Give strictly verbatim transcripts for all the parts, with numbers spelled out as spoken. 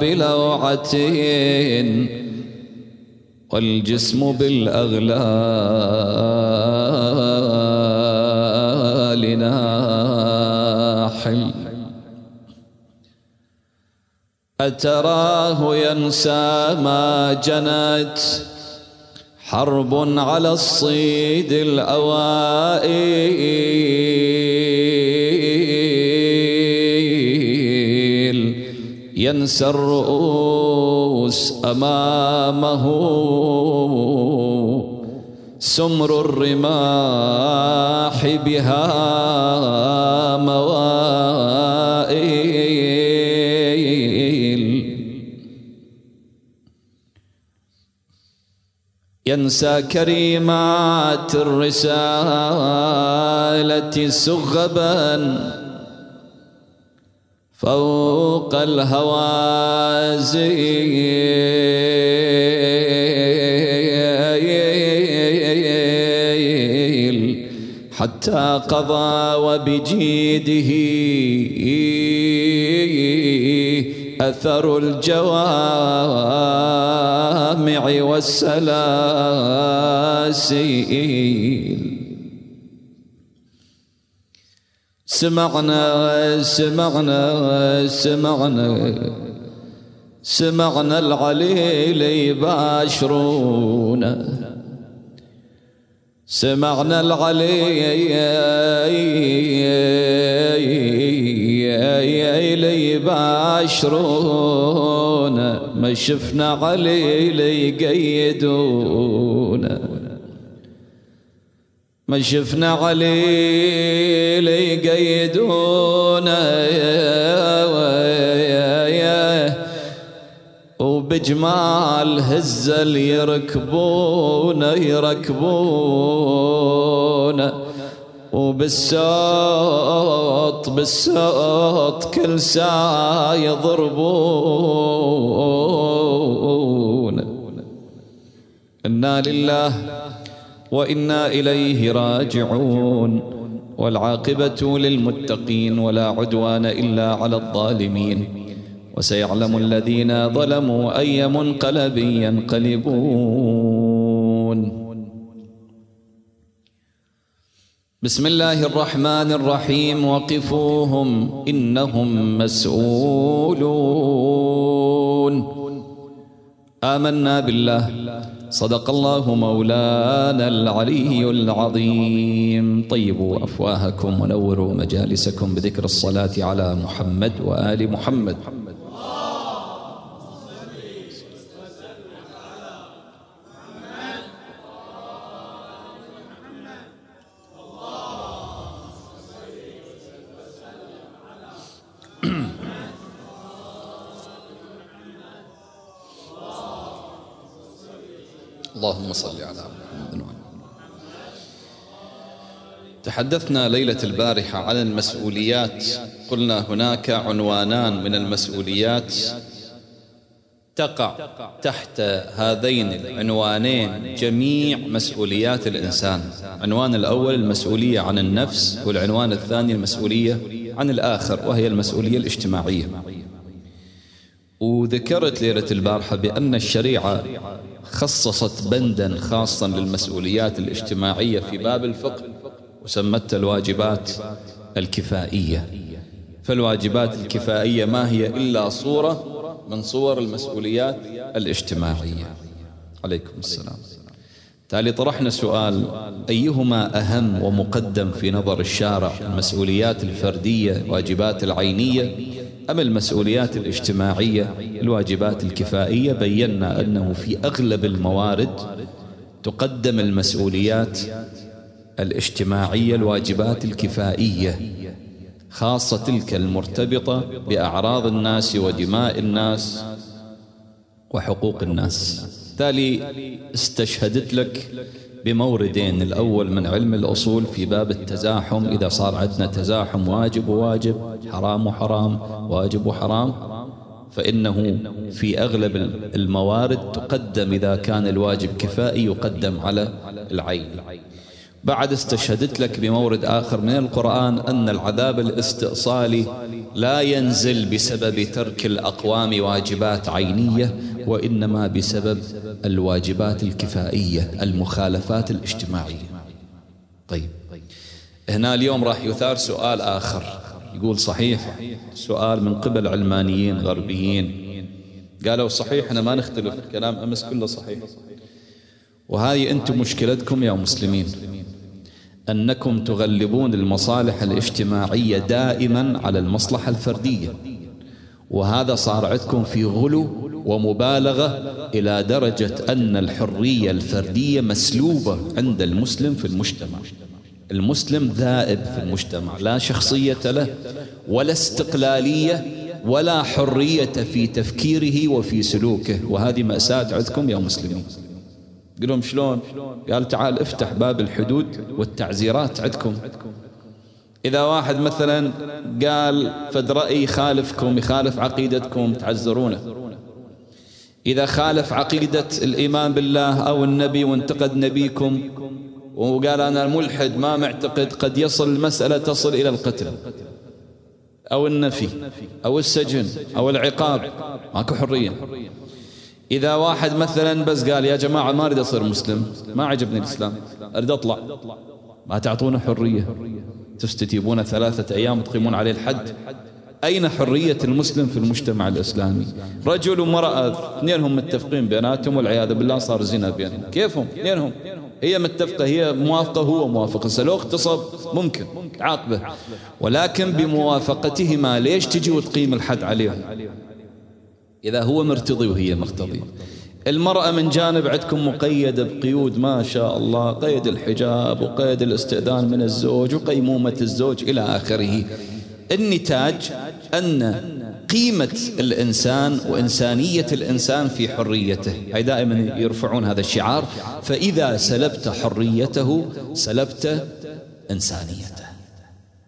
بلوعتين والجسم بالأغلال ناحل. أتراه ينسى ما جنت حرب على الصيد الأوائل، ينسى الرؤوس أمامه سمر الرماح بها موائل. ينسى كريمات الرسالة سغبا فوق الهوازيل حتى قضى وبجيده أثر الجوامع والسلاسل. سمعنا سمعنا سمعنا سمعنا العليل يباشرون، سمعنا العليل يباشرون، ما شفنا عليل يقيدون، ما شفنا عليل يقيدون، بجمال هزل يركبون يركبون، وبالسوط بالسوط كل ساعة يضربون. إنا لله وإنا إليه راجعون، والعاقبة للمتقين ولا عدوان إلا على الظالمين، وسيعلم الذين ظلموا أي منقلب ينقلبون. بسم الله الرحمن الرحيم. وقفوهم إنهم مسؤولون. آمنا بالله، صدق الله مولانا العلي العظيم. طيبوا أفواهكم ونوروا مجالسكم بذكر الصلاة على محمد وآل محمد. اللهم صل على محمد. تحدثنا ليلة البارحة عن المسؤوليات، قلنا هناك عنوانان من المسؤوليات تقع تحت هذين العنوانين جميع مسؤوليات الإنسان. العنوان الأول المسؤولية عن النفس، والعنوان الثاني المسؤولية عن الآخر وهي المسؤولية الاجتماعية. وذكرت ليلة البارحة بأن الشريعة خصصت بنداً خاصاً للمسؤوليات الاجتماعية في باب الفقه وسمتها الواجبات الكفائية. فالواجبات الكفائية ما هي إلا صورة من صور المسؤوليات الاجتماعية. عليكم السلام. تالي طرحنا سؤال: أيهما أهم ومقدم في نظر الشارع، المسؤوليات الفردية واجبات العينية أما المسؤوليات الاجتماعية الواجبات الكفائية؟ بينا أنه في أغلب الموارد تقدم المسؤوليات الاجتماعية الواجبات الكفائية، خاصة تلك المرتبطة بأعراض الناس ودماء الناس وحقوق الناس. بالتالي استشهدت لك بموردين: الأول من علم الأصول في باب التزاحم، إذا صار عندنا تزاحم واجب وواجب، حرام وحرام، واجب وحرام، فإنه في أغلب الموارد تقدم إذا كان الواجب كفائي يقدم على العين. بعد استشهدت لك بمورد آخر من القرآن أن العذاب الاستئصالي لا ينزل بسبب ترك الأقوام واجبات عينية، وإنما بسبب الواجبات الكفائية، المخالفات الاجتماعية. طيب، هنا اليوم راح يثار سؤال آخر، يقول صحيح، سؤال من قبل علمانيين غربيين قالوا صحيح، احنا ما نختلف، الكلام أمس كله صحيح. وهذه أنتم مشكلتكم يا مسلمين، أنكم تغلبون المصالح الاجتماعية دائما على المصلحة الفردية، وهذا صار عندكم في غلو ومبالغة إلى درجة أن الحرية الفردية مسلوبة عند المسلم في المجتمع. المسلم ذائب في المجتمع، لا شخصية له ولا استقلالية ولا حرية في تفكيره وفي سلوكه، وهذه مأساة عندكم يا مسلمين. قل لهم شلون؟ قال تعال افتح باب الحدود والتعزيرات عندكم. إذا واحد مثلا قال فد رأي خالفكم، يخالف عقيدتكم، تعزرونه. إذا خالف عقيدة الإيمان بالله أو النبي وانتقد نبيكم وقال أنا ملحد ما معتقد، قد يصل المسألة تصل إلى القتل أو النفي أو السجن أو العقاب، ماكو حرية. إذا واحد مثلا بس قال يا جماعة ما أريد أصير مسلم، ما عجبني الإسلام، أريد أطلع، ما تعطونا حرية، تستتيبون ثلاثة أيام وتقيمون عليه الحد. أين حرية المسلم في المجتمع الإسلامي؟ رجل ومرأة اثنينهم متفقين بيناتهم والعياذ بالله صار زنا بينهم، كيفهم اثنينهم، هي متفقة، هي موافقة، هو موافق، لو اغتصب ممكن عاقبه، ولكن بموافقتهما ليش تجي وتقيم الحد عليهم إذا هو مرتضي وهي مرتضية؟ المرأة من جانب عندكم مقيدة بقيود ما شاء الله، قيد الحجاب وقيد الاستئذان من الزوج وقيمومة الزوج إلى آخره. النتاج أن قيمة الإنسان وإنسانية الإنسان في حريته، هي دائما يرفعون هذا الشعار، فإذا سلبت حريته سلبت إنسانيته،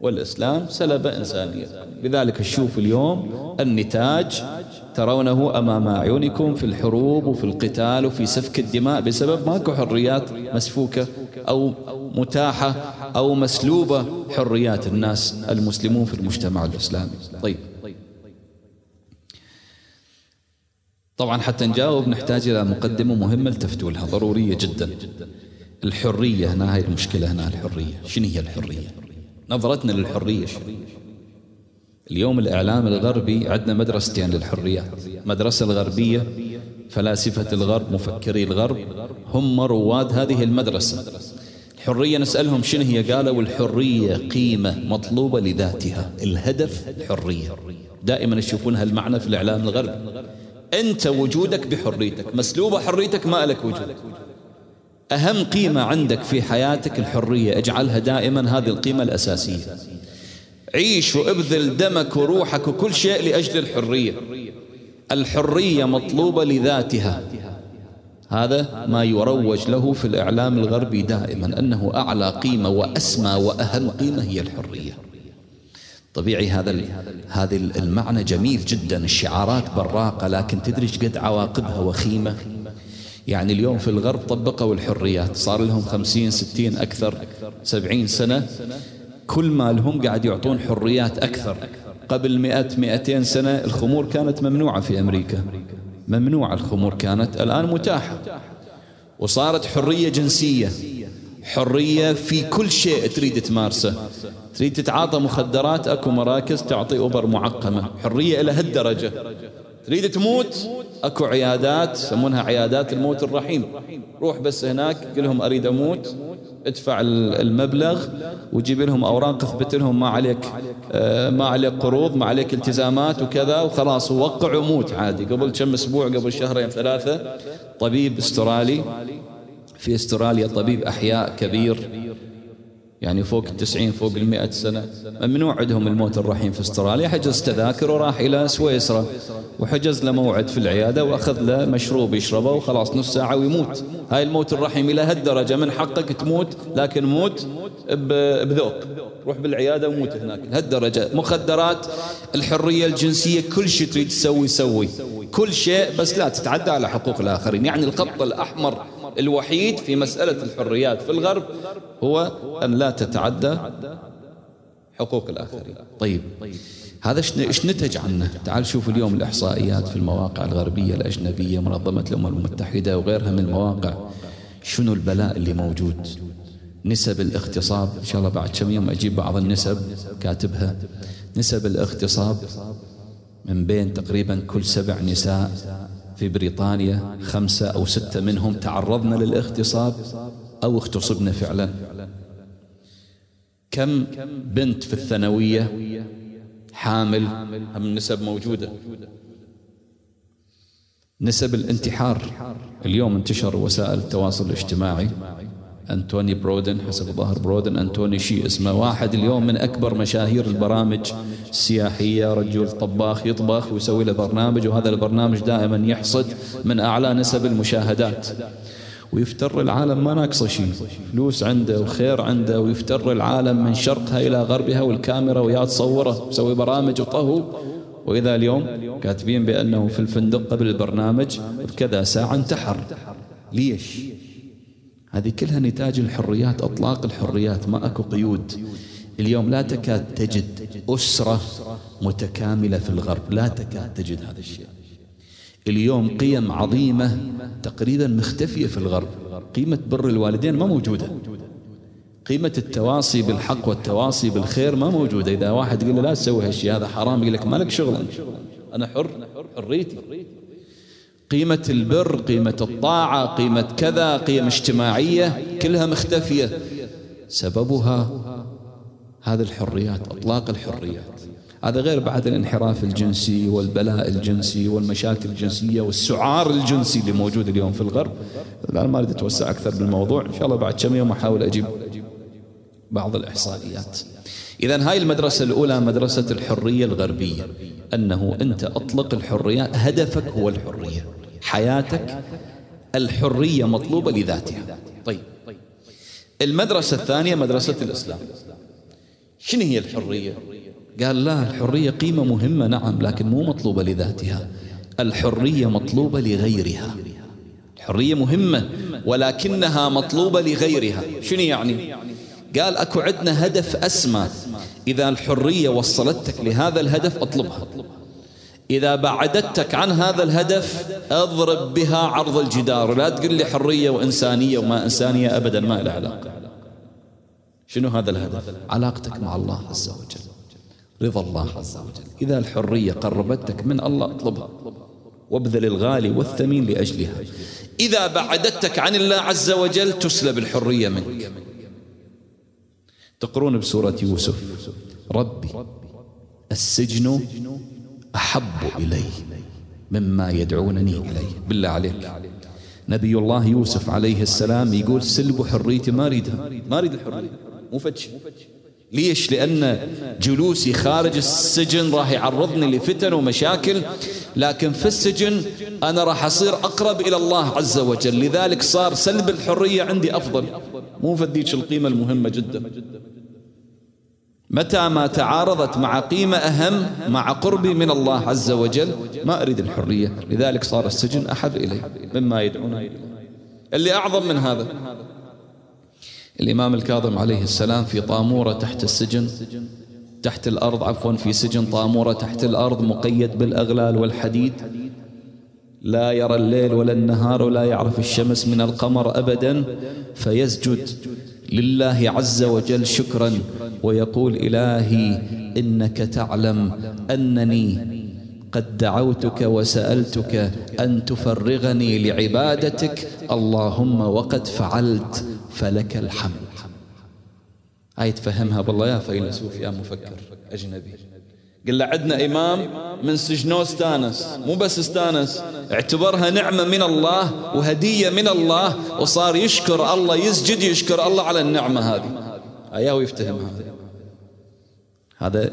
والإسلام سلب إنسانيته. لذلك شوف اليوم النتاج ترونه أمام أعينكم في الحروب وفي القتال وفي سفك الدماء بسبب ماكو حريات مسفوكة أو متاحة أو مسلوبة، حريات الناس المسلمون في المجتمع الإسلامي. طيب، طبعا حتى نجاوب نحتاج إلى مقدمة مهمة لتفتولها، ضرورية جدا. الحرية هنا، هاي المشكلة هنا، الحرية شنو هي؟ الحرية نظرتنا للحرية شنو؟ اليوم الإعلام الغربي عندنا مدرستين للحريات، مدرسة الغربية، فلاسفة الغرب مفكري الغرب هم رواد هذه المدرسة. الحرية نسألهم شنو هي؟ قالوا الحرية قيمة مطلوبة لذاتها، الهدف الحرية. دائما يشوفون هالمعنى في الإعلام الغربي، أنت وجودك بحريتك، مسلوبة حريتك ما لك وجود. أهم قيمة عندك في حياتك الحرية، اجعلها دائما هذه القيمة الأساسية. عيش وابذل دمك وروحك وكل شيء لأجل الحرية. الحرية مطلوبة لذاتها، هذا ما يروج له في الإعلام الغربي دائما، أنه أعلى قيمة وأسمى وأهم قيمة هي الحرية. طبيعي هذا هذا المعنى جميل جدا، الشعارات براقة، لكن تدري قد عواقبها وخيمة. يعني اليوم في الغرب طبقوا الحريات، صار لهم خمسين ستين أكثر سبعين سنة، كل ما لهم قاعد يعطون حريات أكثر. قبل مئة مئتين سنة الخمور كانت ممنوعة في أمريكا، ممنوعة الخمور كانت، الآن متاحة، وصارت حرية جنسية، حرية في كل شيء تريد تمارسه. تريد تتعاطى مخدرات أكو مراكز تعطي أوبر معقمة، حرية إلى هالدرجة. تريد تموت أكو عيادات يسمونها عيادات الموت الرحيم، روح بس هناك قل لهم أريد أموت، ادفع المبلغ وجيب لهم أوراق اثبت لهم ما عليك آه ما عليك قروض، ما عليك التزامات وكذا، وخلاص ووقع وموت عادي. قبل كم أسبوع، قبل شهرين ثلاثة، طبيب استرالي في استراليا، طبيب أحياء كبير، يعني فوق التسعين فوق المئة سنة، ممنوع عندهم الموت الرحيم في استراليا، حجز تذاكر وراح إلى سويسرا وحجز له موعد في العيادة وأخذ له مشروب يشربه وخلاص نص ساعة ويموت. هاي الموت الرحيم إلى هالدرجة، من حقك تموت لكن موت بذوق، روح بالعيادة وموت هناك، هالدرجة. مخدرات، الحرية الجنسية، كل شيء تريد تسوي سوي، كل شيء بس لا تتعدى على حقوق الآخرين. يعني الخط الأحمر الوحيد في مسألة الحريات في الغرب هو أن لا تتعدى حقوق الآخرين. طيب هذا ايش نتج عنه؟ تعال شوف اليوم الإحصائيات في المواقع الغربية الأجنبية، منظمة الأمم المتحدة وغيرها من المواقع، شنو البلاء اللي موجود. نسب الاغتصاب، إن شاء الله بعد كم يوم أجيب بعض النسب كاتبها، نسب الاغتصاب من بين تقريبا كل سبع نساء في بريطانيا خمسة أو ستة منهم تعرضنا للاغتصاب أو اغتصبنا فعلا. كم بنت في الثانوية حامل، هم النسب موجودة. نسب الانتحار، اليوم انتشر وسائل التواصل الاجتماعي، أنتوني برودن، حسب ظاهر برودن أنتوني شيء اسمه، واحد اليوم من أكبر مشاهير البرامج السياحية، رجل طباخ يطبخ ويسوي له برنامج، وهذا البرنامج دائما يحصد من أعلى نسب المشاهدات، ويفتر العالم ما ناقصه شيء، فلوس عنده وخير عنده، ويفتر العالم من شرقها إلى غربها والكاميرا ويا تصوره، يسوي برامج وطهو. وإذا اليوم كاتبين بأنه في الفندق قبل البرنامج بكذا ساعة انتحر. ليش؟ هذه كلها نتاج الحريات، أطلاق الحريات، ما أكو قيود. اليوم لا تكاد تجد أسرة متكاملة في الغرب، لا تكاد تجد هذا الشيء. اليوم قيم عظيمة تقريبا مختفية في الغرب، قيمة بر الوالدين ما موجودة، قيمة التواصي بالحق والتواصي بالخير ما موجودة. إذا واحد يقول له لا تسوي هالشيء هذا حرام، يقول لك ما لك شغل، أنا حر، حريتي. قيمة البر، قيمة الطاعة، قيمة كذا، قيم اجتماعية، كلها مختفية. سببها هذه الحريات، أطلاق الحريات. هذا غير بعد الانحراف الجنسي والبلاء الجنسي والمشاكل الجنسية والسعار الجنسي اللي موجود اليوم في الغرب. الآن ما أريد أتوسع أكثر بالموضوع، إن شاء الله بعد كم يوم أحاول أجيب بعض الإحصائيات. إذن هاي المدرسة الأولى، مدرسة الحرية الغربية، أنه أنت أطلق الحرية، هدفك هو الحرية، حياتك الحرية مطلوبة لذاتها. طيب المدرسة الثانية، مدرسة الإسلام، شنو هي الحرية؟ قال لا، الحرية قيمة مهمة نعم، لكن مو مطلوبة لذاتها، الحرية مطلوبة لغيرها. الحرية مهمة ولكنها مطلوبة لغيرها. شنو يعني؟ قال أكو عندنا هدف أسمى، إذا الحرية وصلتك لهذا الهدف أطلبها، إذا بعدتك عن هذا الهدف أضرب بها عرض الجدار. لا تقول لي حرية وإنسانية وما إنسانية، أبدا ما لها علاقة. شنو هذا الهدف؟ علاقتك مع الله عز وجل، رضا الله عز وجل. إذا الحرية قربتك من الله أطلبها وابذل الغالي والثمين لأجلها، إذا بعدتك عن الله عز وجل تسلب الحرية منك. تقرون بسورة يوسف، ربي السجن أحب إليه مما يدعونني إليه. بالله عليك، نبي الله يوسف عليه السلام يقول سلبوا حريتي، ما أريدها، ما أريد الحرية، مو فتش. ليش؟ لأن جلوسي خارج السجن راح يعرضني لفتن ومشاكل، لكن في السجن أنا راح أصير أقرب إلى الله عز وجل، لذلك صار سلب الحرية عندي أفضل، مو فديش القيمة المهمة جدا. متى ما تعارضت مع قيمة أهم، مع قربي من الله عز وجل، ما أريد الحرية، لذلك صار السجن أحب إلي مما يدعونني. اللي أعظم من هذا، الإمام الكاظم عليه السلام في طامورة تحت السجن، تحت الأرض عفوا، في سجن طامورة تحت الأرض مقيد بالأغلال والحديد، لا يرى الليل ولا النهار ولا يعرف الشمس من القمر أبدا، فيسجد لله عز وجل شكرا ويقول إلهي إنك تعلم أنني قد دعوتك وسألتك أن تفرغني لعبادتك، اللهم وقد فعلت فلك الحمد. هاي تفهمها بالله يا فيلسوف يا مفكر أجنبي. قل له عندنا إمام من سجنه استانس، مو بس استانس، اعتبرها نعمة من الله وهدية من الله، وصار يشكر الله، يسجد يشكر الله على النعمة هذه. أياه يفتهم هذا. هذا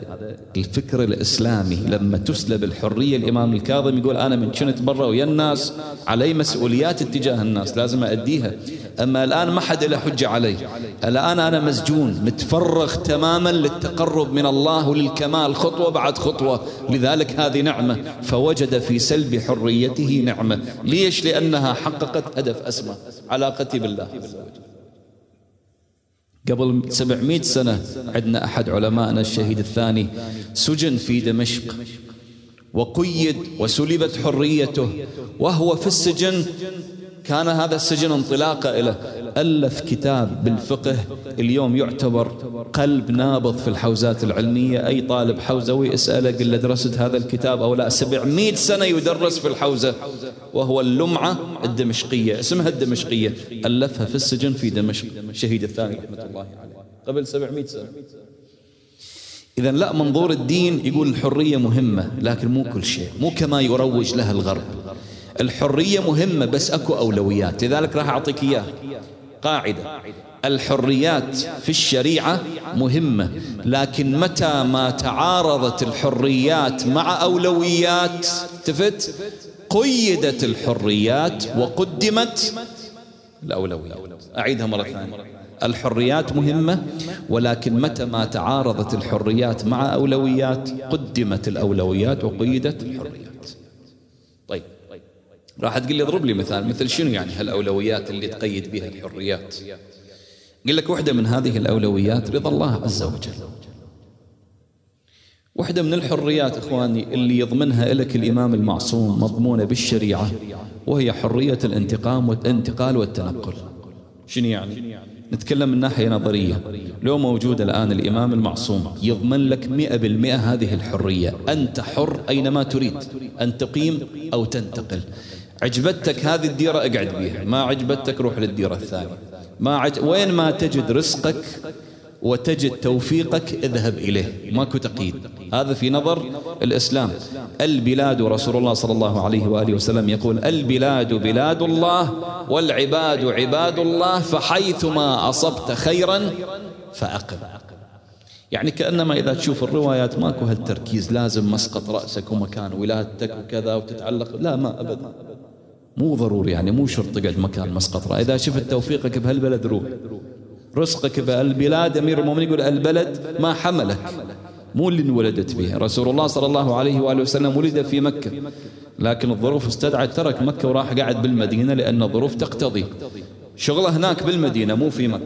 الفكر الإسلامي. لما تسلب الحرية الإمام الكاظم يقول أنا من كنت برا ويا الناس علي مسؤوليات اتجاه الناس لازم أديها، أما الآن ما حد له حجة علي، الآن أنا مسجون متفرغ تماما للتقرب من الله وللكمال خطوة بعد خطوة، لذلك هذه نعمة. فوجد في سلب حريته نعمة. ليش؟ لأنها حققت هدف أسمى، علاقتي بالله. قبل سبعمائة سنة عندنا أحد علمائنا الشهيد الثاني سجن في دمشق وقيد وسلبت حريته، وهو في السجن كان هذا السجن انطلاقة له، ألف كتاب بالفقه اليوم يعتبر قلب نابض في الحوزات العلمية. أي طالب حوزوي اسأله قل له درست هذا الكتاب أو لا، سبعمائة سنة يدرس في الحوزة، وهو اللمعة الدمشقية اسمها الدمشقية، ألفها في السجن في دمشق الشهيد الثاني رحمة الله عليه قبل سبعمائة سنة. إذا لا، منظور الدين يقول الحرية مهمة لكن مو كل شيء، مو كما يروج لها الغرب. الحرية مهمة بس أكو أولويات، لذلك راح أعطيك إياه قاعدة. الحريات في الشريعة مهمة، لكن متى ما تعارضت الحريات مع أولويات تفت قيدت الحريات وقدمت الأولويات. أعيدها مرة ثانية، الحريات مهمة ولكن متى ما تعارضت الحريات مع أولويات قدمت الأولويات وقيدت الحريات. طيب راح تقول لي اضرب لي مثال، مثل شنو يعني هالأولويات اللي تقيد بها الحريات؟ قل لك واحدة من هذه الأولويات رضا الله عز وجل. واحدة من الحريات إخواني اللي يضمنها لك الإمام المعصوم مضمونة بالشريعة، وهي حرية الانتقام والانتقال والتنقل. شنو يعني؟ نتكلم من ناحية نظرية. لو موجود الآن الإمام المعصوم يضمن لك مئة بالمئة هذه الحرية، أنت حر أينما تريد أن تقيم أو تنتقل. عجبتك هذه الديرة اقعد بيها، ما عجبتك روح للديرة الثانية، ما عج... وين ما تجد رزقك وتجد توفيقك اذهب إليه، ماكو تقييد. هذا في نظر الإسلام. البلاد، رسول الله صلى الله عليه وآله وسلم يقول البلاد بلاد الله والعباد عباد الله فحيثما أصبت خيرا فأقم. يعني كأنما إذا تشوف الروايات ماكو هالتركيز لازم مسقط رأسك ومكان ولادتك وكذا وتتعلق، لا ما أبدا، مو ضروري يعني مو شرط تقعد مكان مسقط رأسك. إذا شفت توفيقك بهالبلد روح، رزقك بالبلاد. أمير المؤمنين يقول البلد ما حملك، مو اللي انولدت به. رسول الله صلى الله عليه وآله وسلم ولد في مكة لكن الظروف استدعت ترك مكة وراح قاعد بالمدينة، لأن الظروف تقتضي شغله هناك بالمدينة مو في مكة.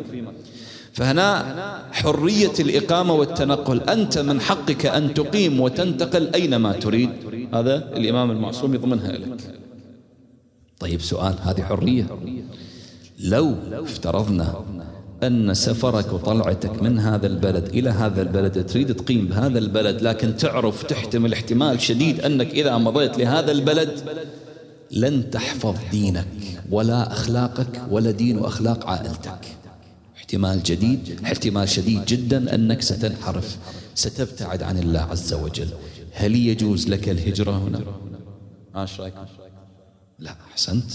فهنا حرية الإقامة والتنقل، أنت من حقك أن تقيم وتنتقل أينما تريد، هذا الإمام المعصوم يضمنها لك. طيب سؤال، هذه حرية لو افترضنا أن سفرك وطلعتك من هذا البلد إلى هذا البلد تريد تقيم بهذا البلد، لكن تعرف تحتمل احتمال شديد أنك إذا مضيت لهذا البلد لن تحفظ دينك ولا أخلاقك ولا دين وأخلاق عائلتك، احتمال جديد احتمال شديد جدا أنك ستنحرف، ستبتعد عن الله عز وجل. هل يجوز لك الهجرة هنا؟ عشرك لا، أحسنت،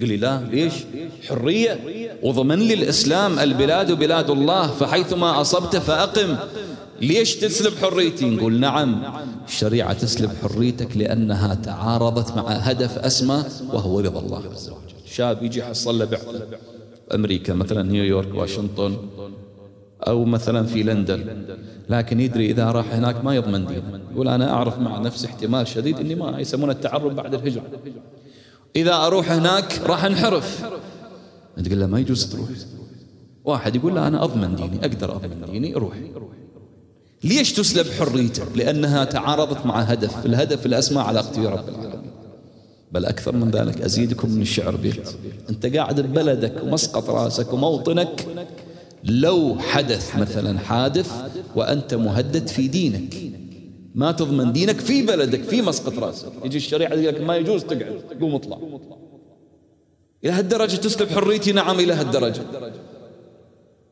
قل لي لا. ليش؟ حرية وضمن لي الإسلام البلاد بلاد الله فحيثما أصبت فأقم. ليش تسلب حريتي؟ نقول نعم، الشريعة تسلب حريتك لأنها تعارضت مع هدف أسمى وهو رضا الله عز وجل. شاب يجي حصل له بعثة أمريكا مثلا نيويورك واشنطن أو مثلا في لندن، لكن يدري إذا راح هناك ما يضمن دين، يقول أنا أعرف مع نفسي احتمال شديد إني ما يسمونه التعرب بعد الهجرة، إذا أروح هناك راح انحرف. تقول له ما يجوز تروح. واحد يقول له أنا أضمن ديني، أقدر أضمن ديني، روح. ليش تسلب حريته؟ لأنها تعارضت مع هدف، الهدف الأسمى علاقتي برب العالمين. بل أكثر من ذلك، أزيدكم من الشعر بيت، أنت قاعد ببلدك ومسقط رأسك وموطنك، لو حدث مثلا حادث وأنت مهدد في دينك، ما تضمن دينك في بلدك في مسقط رأسك، يجي الشريعة يقول لك ما يجوز تقعد، قوم اطلع. إلى هالدرجة تسلب حريتي؟ نعم إلى هالدرجة.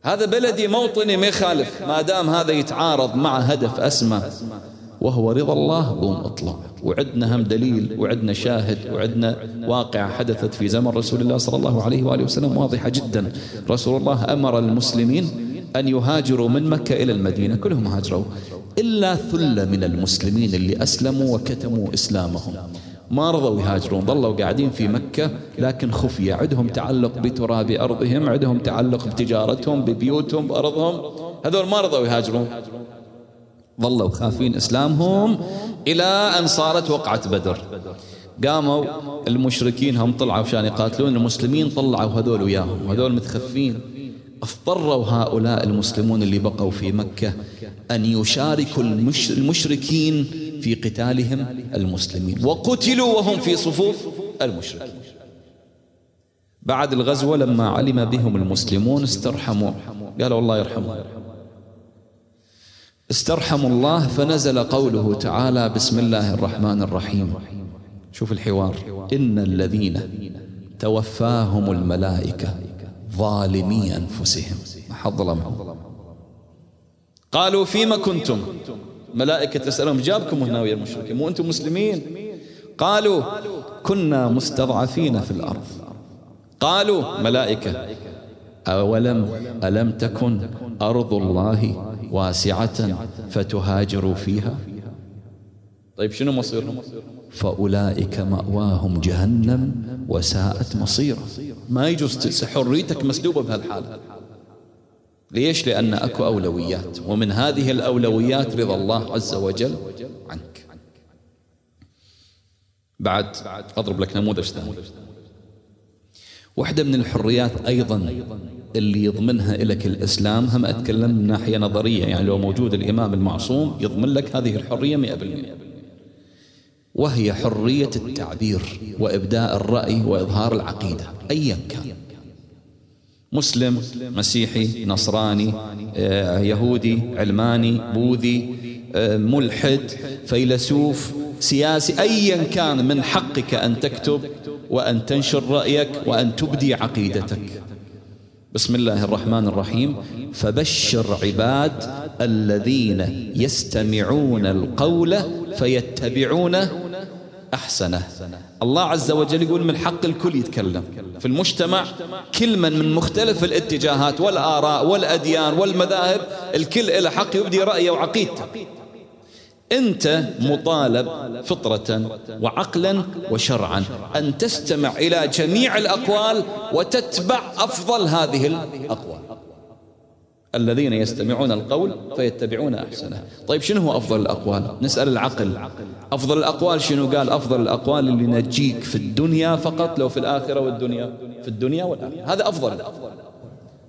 هذا بلدي موطني ما يخالف، ما دام هذا يتعارض مع هدف أسمى وهو رضا الله قوم اطلع. وعدنا هم دليل وعدنا شاهد وعدنا واقعة حدثت في زمن رسول الله صلى الله عليه وآله وسلم واضحة جدا. رسول الله أمر المسلمين أن يهاجروا من مكة إلى المدينة، كلهم هاجروا إلا ثلة من المسلمين اللي أسلموا وكتموا إسلامهم، ما رضوا يهاجرون، ظلوا قاعدين في مكة لكن خفية، عندهم تعلق بتراب أرضهم، عندهم تعلق بتجارتهم، ببيوتهم، بأرضهم، هذول ما رضوا يهاجرون، ظلوا خافين إسلامهم إلى أن صارت وقعة بدر. قاموا المشركين هم طلعوا عشان يقاتلون المسلمين، طلعوا هذول وياهم، هذول متخفين. اضطروا هؤلاء المسلمون اللي بقوا في مكة أن يشاركوا المشركين في قتالهم المسلمين، وقتلوا وهم في صفوف المشركين. بعد الغزوة لما علم بهم المسلمون استرحموا، قالوا الله يرحمهم، استرحموا الله، فنزل قوله تعالى بسم الله الرحمن الرحيم. شوف الحوار، إن الذين توفاهم الملائكة ظالمي أنفسهم، ما ظلمهم، قالوا فيما كنتم، ملائكة تسألهم جابكم هنا ويا المشركين، مو أنتم مسلمين؟ قالوا كنا مستضعفين في الأرض. قالوا ملائكة أولم ألم تكن أرض الله واسعة فتهاجروا فيها؟ طيب شنو مصيرهم؟ فأولئك مأواهم جهنم وساءت مصيرا. ما يجوز حريتك مسلوبة بهالحالة. ليش؟ لأن أكو أولويات، ومن هذه الأولويات رضا الله عز وجل عنك. بعد أضرب لك نموذج ثاني. واحدة من الحريات أيضا اللي يضمنها لك الإسلام، هم أتكلم من ناحية نظرية، يعني لو موجود الإمام المعصوم يضمن لك هذه الحرية مئة بالمئة، وهي حرية التعبير وإبداء الرأي وإظهار العقيدة أيا كان، مسلم، مسيحي، نصراني، يهودي، علماني، بوذي، ملحد، فيلسوف، سياسي، أيا كان، من حقك أن تكتب وأن تنشر رأيك وأن تبدي عقيدتك. بسم الله الرحمن الرحيم، فبشر عباد الذين يستمعون القول فيتبعون أحسنه. الله عز وجل يقول من حق الكل يتكلم في المجتمع، كل من من مختلف الاتجاهات والآراء والأديان والمذاهب، الكل له حق يبدي رأيه وعقيدته. أنت مطالب فطرة وعقلا وشرعا أن تستمع إلى جميع الأقوال وتتبع أفضل هذه الأقوال، الذين يستمعون القول فيتبعون أحسنه. طيب شنو هو أفضل الأقوال؟ نسأل العقل. أفضل الأقوال شنو؟ قال أفضل الأقوال اللي نجيك في الدنيا فقط، لو في الآخرة والدنيا، في الدنيا والآخرة، هذا أفضل.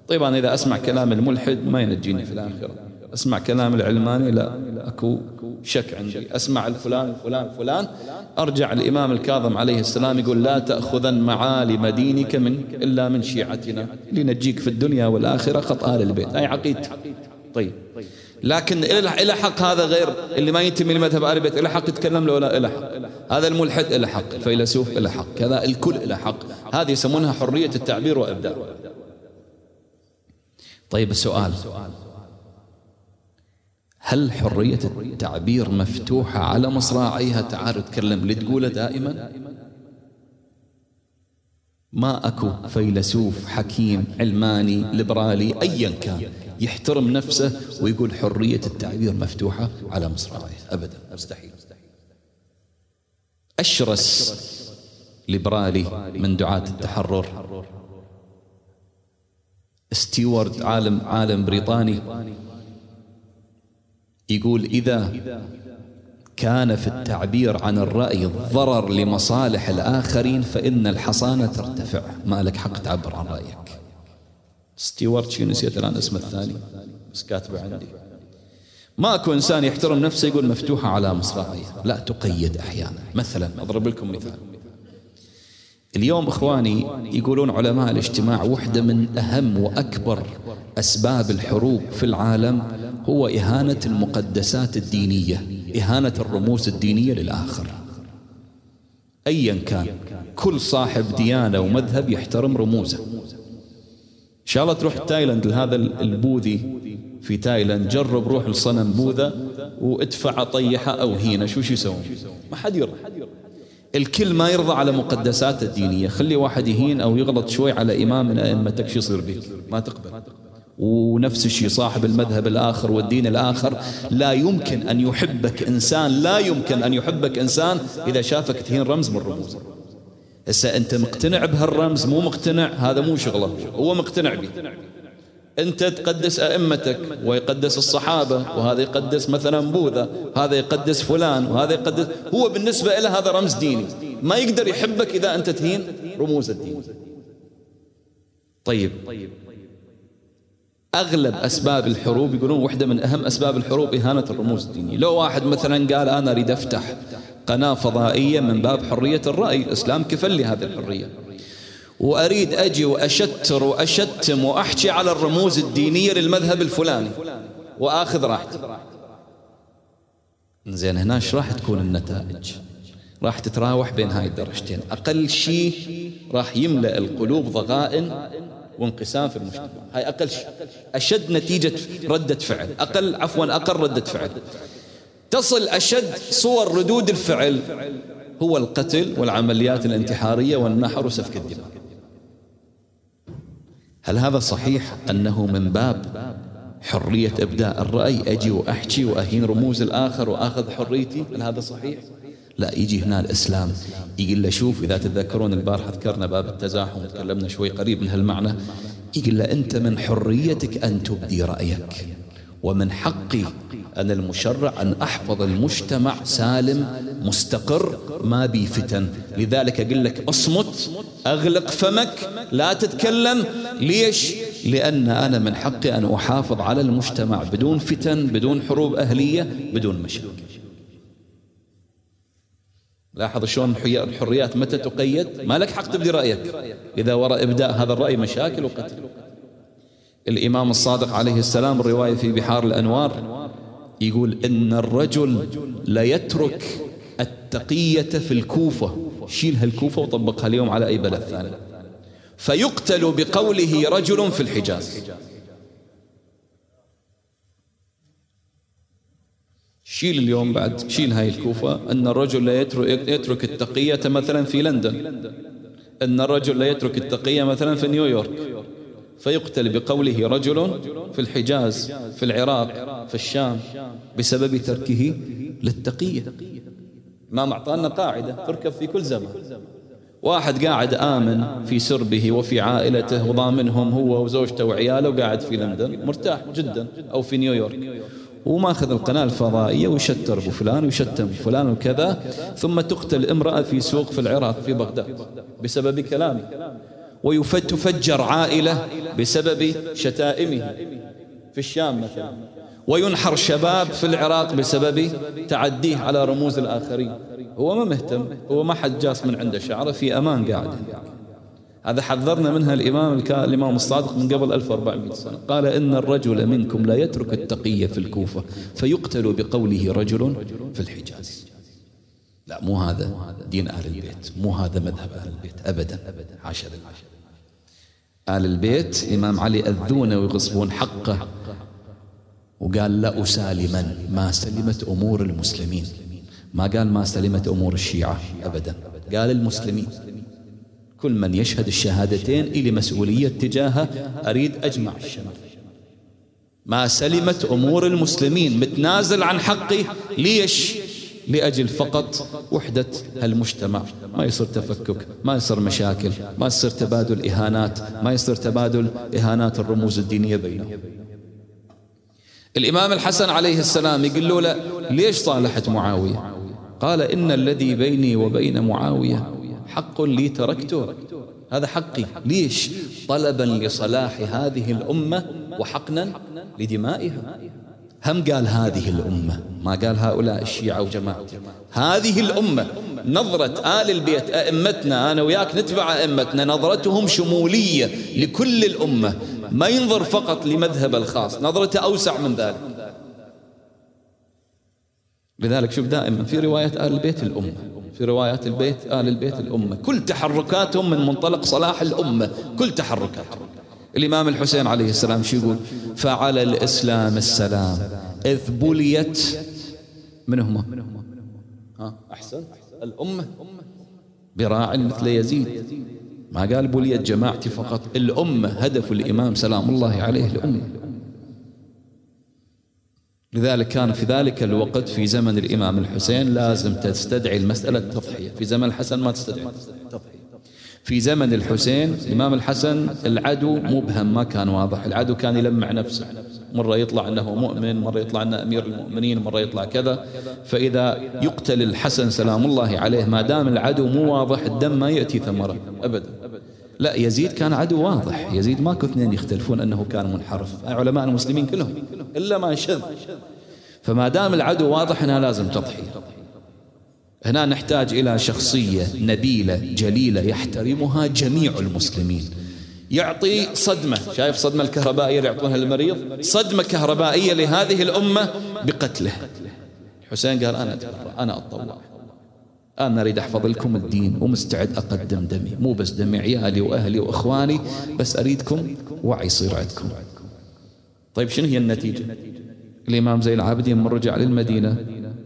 طيب أنا إذا أسمع كلام الملحد ما ينجيني في الآخرة، أسمع كلام العلماني لا أكو شك عندي، أسمع الفلان فلان فلان. أرجع الإمام الكاظم عليه السلام يقول لا تأخذن معالم دينك من إلا من شيعتنا، لنجيك في الدنيا والآخرة خط آل البيت، أي عقيدة. طيب لكن إلى حق هذا غير اللي ما ينتمي لمذهب آل البيت، إلى حق يتكلم له ولا إلى حق، هذا الملحد إلى حق، الفيلسوف إلى حق، كذا الكل إلى حق. هذه يسمونها حرية التعبير وإبداع. طيب السؤال، هل حرية التعبير مفتوحة على مصراعيها؟ تعال تكلم اللي تقوله دائما. ما أكو فيلسوف، حكيم، علماني، ليبرالي، أيا كان، يحترم نفسه ويقول حرية التعبير مفتوحة على مصراعيها، أبدا، مستحيل. أشرس ليبرالي من دعاة التحرر، ستيوارد، عالم عالم بريطاني، يقول إذا كان في التعبير عن الرأي ضرر لمصالح الآخرين فإن الحصانة ترتفع، ما لك حق تعبر عن رأيك. ستيوارت شي نسيت الآن اسم الثاني، بس كاتبه عندي. ما أكو إنسان يحترم نفسه يقول مفتوحة على مصراعيه، لا، تقيد أحيانا. مثلا أضرب لكم مثال، اليوم إخواني يقولون علماء الاجتماع وحدة من أهم وأكبر أسباب الحروب في العالم هو إهانة المقدسات الدينية، إهانة الرموز الدينية للآخر أيا كان. كل صاحب ديانة ومذهب يحترم رموزه. إن شاء الله تروح تايلاند لهذا البوذي في تايلاند، جرب روح لصنم بوذا وادفع طيحة أو هينة، شو شو يسوون؟ ما حد يرضى، الكل ما يرضى على مقدسات الدينية. خلي واحد يهين أو يغلط شوي على إمام من أئمتك شو يصير بك؟ ما تقبل. ونفس الشيء صاحب المذهب الآخر والدين الآخر لا يمكن أن يحبك إنسان، لا يمكن أن يحبك إنسان إذا شافك تهين رمز من الرموز. هسه أنت مقتنع بهالرمز مو مقتنع هذا مو شغله، هو مقتنع به. أنت تقدس أئمتك ويقدس الصحابة، وهذا يقدس مثلا بوذا، هذا يقدس فلان، وهذا يقدس، هو بالنسبة له هذا رمز ديني، ما يقدر يحبك إذا أنت تهين رموز الدين. طيب أغلب أسباب الحروب يقولون واحدة من أهم أسباب الحروب إهانة الرموز الدينية. لو واحد مثلا قال أنا أريد أفتح قناة فضائية من باب حرية الرأي، الإسلام كفل لي هذه الحرية، وأريد أجي وأشتر وأشتم وأحكي على الرموز الدينية للمذهب الفلاني وأخذ راحتي، زين هنا ايش راح تكون النتائج؟ راح تتراوح بين هاي الدرجتين، أقل شيء راح يملأ القلوب ضغائن وانقسام في المجتمع، هاي أقل شيء، أشد نتيجة ردة فعل، أقل عفوا أقل ردة فعل، تصل أشد صور ردود الفعل هو القتل والعمليات الانتحارية والنحر وسفك الدماء. هل هذا صحيح أنه من باب حرية إبداء الرأي أجي وأحكي وأهين رموز الآخر وأخذ حريتي؟ هل هذا صحيح؟ لا، يجي هنا الإسلام يقول له شوف، إذا تتذكرون البارحة ذكرنا باب التزاحم وتكلمنا شوي قريب من هالمعنى، يقول له أنت من حريتك أن تبدي رأيك، ومن حقي أنا المشرع أن أحفظ المجتمع سالم مستقر ما بي فتن، لذلك أقول لك أصمت، أغلق فمك، لا تتكلم. ليش؟ لأن أنا من حقي أن أحافظ على المجتمع بدون فتن، بدون حروب أهلية، بدون مشاكل. لاحظ شلون الحريات متى تقيد؟ ما لك حق تبدي رأيك إذا وراء إبداء هذا الرأي مشاكل وقتل. الإمام الصادق عليه السلام الرواية في بحار الأنوار يقول إن الرجل ليترك التقية في الكوفة، شيل هالكوفة وطبقها اليوم على أي بلد ثاني، فيقتل بقوله رجل في الحجاز. شيل اليوم بعد شيل هاي الكوفة، إن الرجل ليترك التقية مثلا في لندن، إن الرجل ليترك التقية مثلا في نيويورك، فيقتل بقوله رجل في الحجاز، في العراق، في الشام، بسبب تركه للتقية. ما معطانا قاعدة تركب في كل زمان، واحد قاعد آمن في سربه وفي عائلته وضامنهم هو وزوجته وعياله، وقاعد في لندن مرتاح جدا أو في نيويورك، وماخذ القناة الفضائية ويشتر بفلان ويشتم بفلان وكذا، ثم تقتل امرأة في سوق في العراق في بغداد بسبب كلامه، ويفجر عائلة بسبب شتائمه في الشام مثلا، وينحر شباب في العراق بسبب تعديه على رموز الآخرين. هو ما مهتم، هو ما حد جاس من عنده شعره، في أمان قاعد. هذا حذرنا منها الإمام الإمام الصادق من قبل ألف وأربعمائة سنة، قال إن الرجل منكم لا يترك التقية في الكوفة فيقتل بقوله رجل في الحجاز. لا، مو هذا دين أهل البيت، مو هذا مذهب أهل البيت أبدا، حاشا لله. أهل البيت إمام علي أذونه ويغصبون حقه، وقال لا أسالما ما سلمت أمور المسلمين، ما قال ما سلمت أمور الشيعة أبدا، قال المسلمين، كل من يشهد الشهادتين إلي مسؤولية تجاهه، أريد أجمع الشمل. ما سلمت أمور المسلمين، متنازل عن حقي، ليش؟ لأجل فقط وحدة هالمجتمع، ما يصير تفكك، ما يصير مشاكل، ما يصير تبادل إهانات، ما يصير تبادل إهانات الرموز الدينية بينهم. الإمام الحسن عليه السلام يقول له لا، ليش صالحت معاوية؟ قال إن الذي بيني وبين معاوية حق لي تركته، هذا حقي. ليش؟ طلبا لصلاح هذه الأمة وحقنا لدمائها. هم قال هذه الأمة، ما قال هؤلاء الشيعة وجماعة، هذه الأمة. نظرة آل البيت أئمتنا، أنا وياك نتبع أئمتنا، نظرتهم شمولية لكل الأمة، ما ينظر فقط لمذهب الخاص، نظرته أوسع من ذلك. لذلك شوف دائما في رواية آل البيت الأمة، في روايات البيت آل البيت الأمة، كل تحركاتهم من منطلق صلاح الأمة، كل تحركاتهم. الإمام الحسين عليه السلام شو يقول؟ فعلى الإسلام السلام إذ بليت منهما أحسن الأمة براع مثل يزيد، ما قال بليت جماعتي فقط، الأمة. هدف الإمام سلام الله عليه الأمة. لذلك كان في ذلك الوقت في زمن الإمام الحسين لازم تستدعي المسألة التضحية، في زمن الحسن ما تستدعي التضحية. في زمن الحسين الإمام الحسن العدو مبهم، ما كان واضح، العدو كان يلمع نفسه، مرة يطلع أنه مؤمن، مرة يطلع أنه أمير المؤمنين، مرة يطلع كذا. فإذا يقتل الحسن سلام الله عليه ما دام العدو مو واضح الدم ما يأتي ثمرة أبدا. لا، يزيد كان عدو واضح، يزيد ماكو اثنين يختلفون أنه كان منحرف، علماء المسلمين كلهم إلا ما شذ. فما دام العدو واضح أنها لازم تضحي. هنا نحتاج إلى شخصية نبيلة جليلة يحترمها جميع المسلمين، يعطي صدمة. شايف صدمة الكهربائية اللي يعطونها للمريض؟ صدمة كهربائية لهذه الأمة بقتله. الحسين قال أنا أتبرع، أنا أتطوع، أنا أريد أحفظ لكم الدين ومستعد أقدم دمي، مو بس دمي عيالي وأهلي وإخواني، بس أريدكم وعي صير عندكم. طيب شنو هي النتيجة؟ الإمام زين العابدين من رجع للمدينة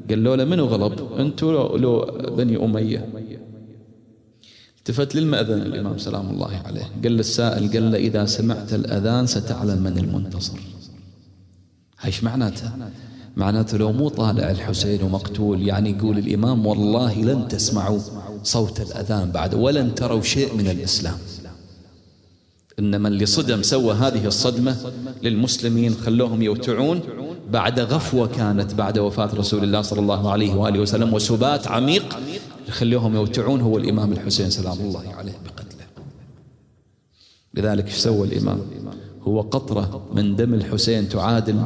قالوا له منو غلب؟ أنتوا لو, لو بني أمية. التفت للمأذن الإمام سلام الله عليه، قال للسائل، قال له إذا سمعت الأذان ستعلم من المنتصر. هايش معناتها؟ معناته لو مو طالع الحسين ومقتول، يعني يقول الإمام والله لن تسمعوا صوت الأذان بعد ولن تروا شيء من الإسلام. إنما اللي صدم سوى هذه الصدمة للمسلمين، خلوهم يوتعون بعد غفوة كانت بعد وفاة رسول الله صلى الله عليه وآله وسلم وسبات عميق، خلوهم يوتعون هو الإمام الحسين سلام الله عليه بقتله. لذلك ايش سوى الإمام؟ هو قطرة من دم الحسين تعادل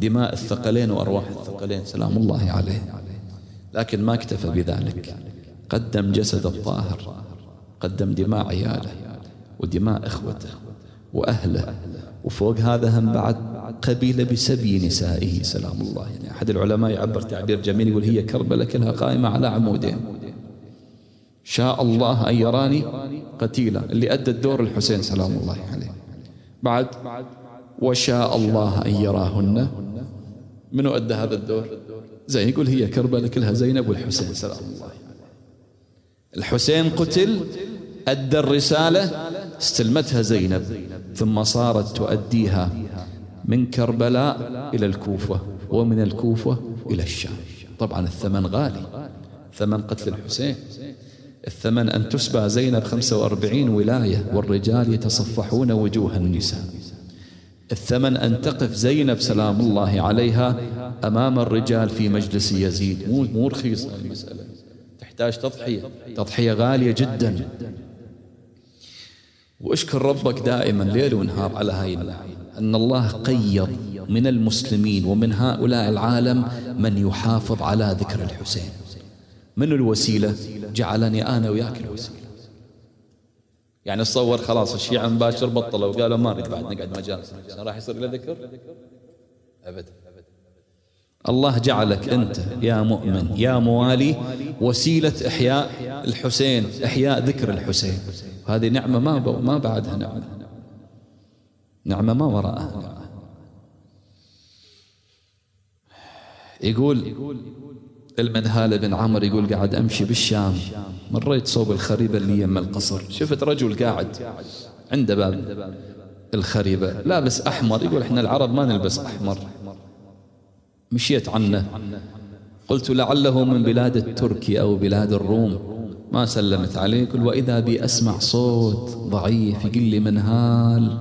دماء الثقلين وأرواح الثقلين سلام الله عليه. لكن ما اكتفى بذلك، قدم جسد الطاهر، قدم دماء عياله ودماء إخوته وأهله، وفوق هذا هم بعد قبيلة بسبي نسائه سلام الله. يعني أحد العلماء يعبر تعبير جميل، يقول هي كربلة كلها قائمة على عمودين، شاء الله أن يراني قتيلا، اللي أدى الدور الحسين سلام الله عليه. بعد وشاء الله أن يراهن، منو أدى هذا الدور؟ زين. يقول هي كربلة كلها زينب والحسين سلام الله عليه. الحسين قتل، أدى الرسالة، استلمتها زينب، ثم صارت تؤديها من كربلاء إلى الكوفة ومن الكوفة إلى الشام. طبعا الثمن غالي، ثمن قتل الحسين، الثمن أن تسبى زينب خمسة وأربعين ولاية والرجال يتصفحون وجوه النساء، الثمن أن تقف زينب سلام الله عليها أمام الرجال في مجلس يزيد. مو مو رخيصة المسألة، تحتاج تضحية، تضحية غالية جدا. واشكر ربك دائما ليل ونهار على هاي أن الله قيض من المسلمين ومن هؤلاء العالم من يحافظ على ذكر الحسين. من الوسيلة جعلني أنا وياك الوسيلة. يعني تصور خلاص الشيعة مباشر بطلوا وقالوا ما نريد بعد نقعد مجالس، راح يصير إلى ذكر أبدا. الله جعلك أنت يا مؤمن يا موالي وسيلة إحياء الحسين، إحياء ذكر الحسين. وهذه نعمة ما ما بعدها نعمة، نعمة ما وراءها نعمة. يقول المنهال بن عمر، يقول قاعد أمشي بالشام، مريت صوب الخريبة اللي يم القصر، شفت رجل قاعد عند باب الخريبة لابس أحمر. يقول إحنا العرب ما نلبس أحمر. مشيت عنه قلت لعله من بلاد الترك أو بلاد الروم، ما سلمت عليه. يقول وإذا بي أسمع صوت ضعيف يقول لي منهال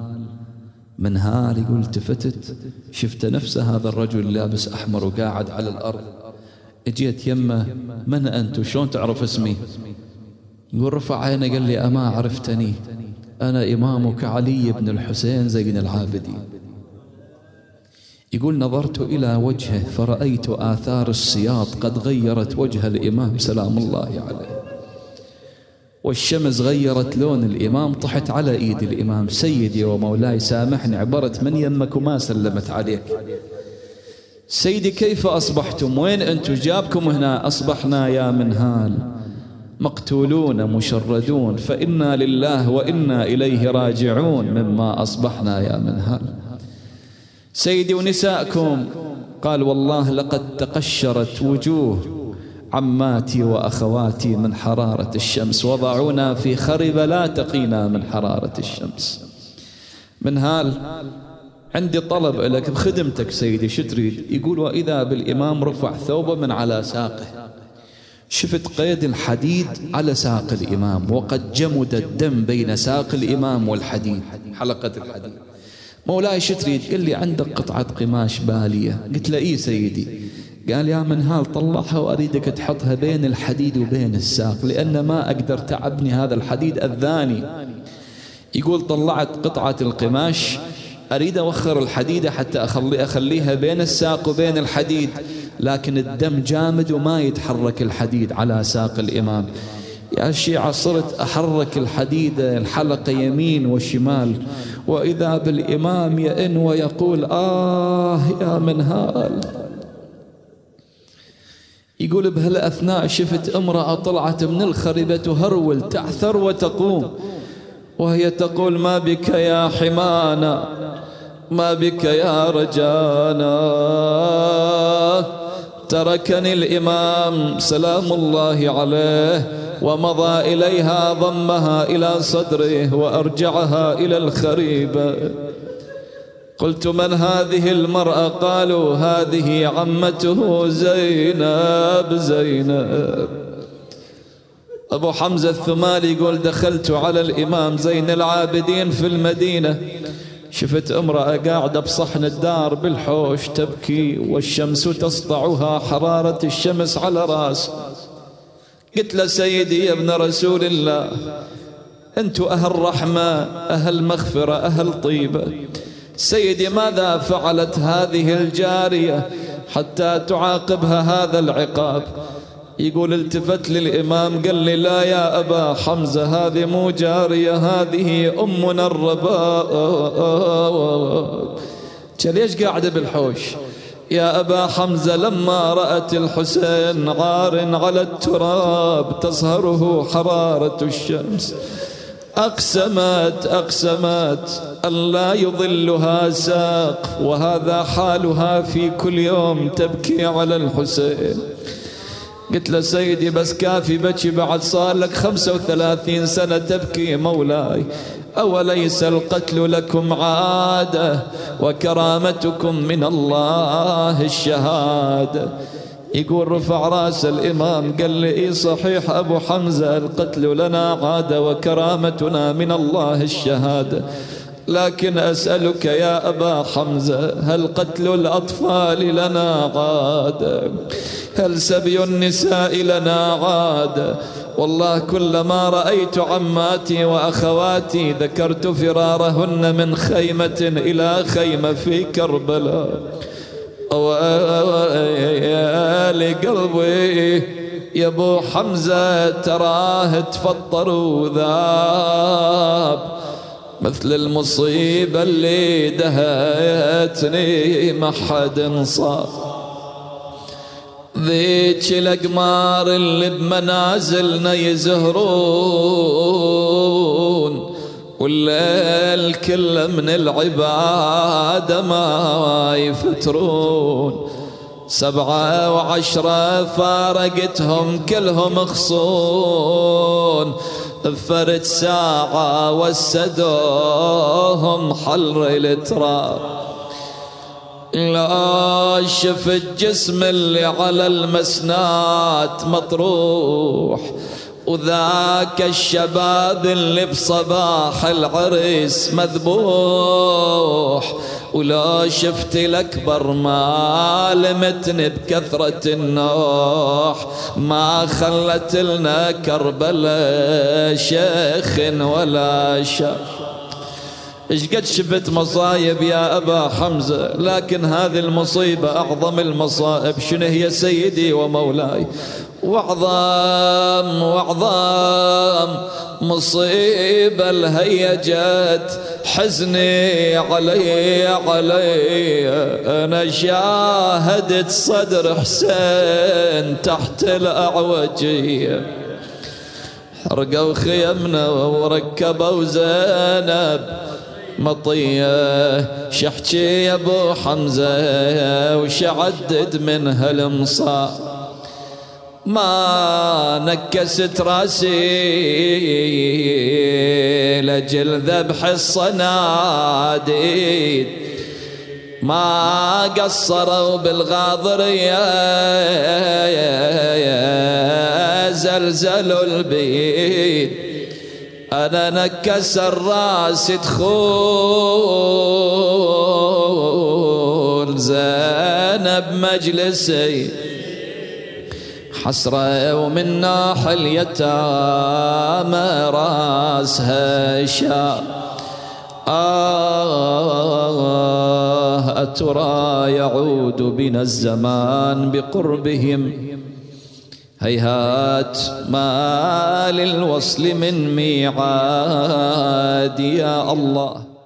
منهال. يقول التفتت شفت نفس هذا الرجل لابس أحمر وقاعد على الأرض، اجيت يمه، من أنت وشون تعرف اسمي؟ يقول رفع عينه قال لي أما عرفتني؟ أنا إمامك علي بن الحسين زين العابدين. يقول نظرت إلى وجهه فرأيت آثار السياط قد غيرت وجه الإمام سلام الله عليه، والشمس غيرت لون الإمام. طحت على إيد الإمام، سيدي ومولاي سامحني، عبرت من يمك وما سلمت عليك. سيدي كيف أصبحتم؟ وين أنتم؟ جابكم هنا؟ أصبحنا يا منهال مقتولون مشردون، فإنا لله وإنا إليه راجعون مما أصبحنا يا منهال. سيدي ونساءكم؟ قال والله لقد تقشرت وجوه عماتي وأخواتي من حرارة الشمس، وضعونا في خرب لا تقينا من حرارة الشمس. منهال، عندي طلب لك بخدمتك سيدي، شو تريد؟ يقول وإذا بالإمام رفع ثوبه من على ساقه، شفت قيد حديد على ساق الإمام وقد جمد الدم بين ساق الإمام والحديد، حلقة الحديد. مولاي شو تريد؟ قال لي عندك قطعة قماش بالية. قلت له إيه سيدي. قال يا منهال طلعها وأريدك تحطها بين الحديد وبين الساق، لأن ما أقدر تعبني هذا الحديد أذاني. يقول طلعت قطعة القماش، أريد أوخر الحديدة حتى أخلي أخليها بين الساق وبين الحديد، لكن الدم جامد وما يتحرك الحديد على ساق الإمام. يا شيعة صرت أحرك الحديدة الحلقة يمين وشمال، وإذا بالإمام يئن ويقول آه يا منهال. يقول بهالأثناء شفت امرأة طلعت من الخربة تهرول تعثر وتقوم وهي تقول ما بك يا حمانا، ما بك يا رجانا، تركني الإمام سلام الله عليه، ومضى إليها ضمها إلى صدره وأرجعها إلى الخريبة. قلت من هذه المرأة؟ قالوا هذه عمته زينب. زينب أبو حمزة الثمالي يقول دخلت على الإمام زين العابدين في المدينة، شفت امرأة قاعدة بصحن الدار بالحوش تبكي والشمس تسطعها حرارة الشمس على رأس. قلت له سيدي يا ابن رسول الله، أنتم أهل رحمة، أهل مغفرة، أهل طيبة، سيدي ماذا فعلت هذه الجارية حتى تعاقبها هذا العقاب؟ يقول التفت للإمام قال لي لا يا أبا حمزة، هذه مو جارية، هذه أمنا الرباب. قال ليش قاعدة بالحوش؟ يا أبا حمزة لما رأت الحسين عار على التراب تصهره حرارة الشمس أقسمت أقسمت ألا يضلها ساق، وهذا حالها في كل يوم تبكي على الحسين. قلت له سيدي بس كافي بكي، بعد صار لك خمسة وثلاثين سنة تبكي مولاي. أوليس القتل لكم عادة وكرامتكم من الله الشهادة؟ يقول رفع رأس الإمام قال لي إيه صحيح أبو حمزة، القتل لنا عادة وكرامتنا من الله الشهادة، لكن أسألك يا أبا حمزة، هل قتل الأطفال لنا عادة؟ هل سبي النساء لنا عادة؟ والله كلما رأيت عماتي وأخواتي ذكرت فرارهن من خيمة إلى خيمة في كربلاء. ويالي قلبي يا أبو حمزة تراه تفطر وذاب، مثل المصيبة اللي دهيتني ما حد انصاب. ذيك الأقمار اللي بمنازلنا يزهرون، والليل كله من العبادة ما يفترون، سبعة وعشرة فارقتهم كلهم خصون، فرد ساعة وسدوهم حلر التراب. لا شفت جسم اللي على المسنات مطروح، وذاك الشباب اللي بصباح العرس مذبوح، ولا شفت الأكبر ما لمتني بكثرة النوح، ما خلت لنا كربلاء شيخ ولا شيخ. إيش قد شفت مصايب يا أبا حمزة، لكن هذه المصيبة أعظم المصائب. شنو هي سيدي ومولاي؟ وعظام وعظام مصيبة الهيجت حزني علي علي، أنا شاهدت صدر حسين تحت الأعوجية، حرقوا خيمنا وركبوا زينب مطية، شحكي يا أبو حمزة وشعدد من هالمصاب. ما نكست راسي لجل ذبح الصناديد، ما قصروا بالغاضرية زلزلوا البيت. أنا نكس الراس تخون زينب مجلسي، حسرة ومن ناحي اليتامى راسها شا آه أترى يعود بنا الزمان بقربهم، هيهات ما للوصل من ميعاد يا الله.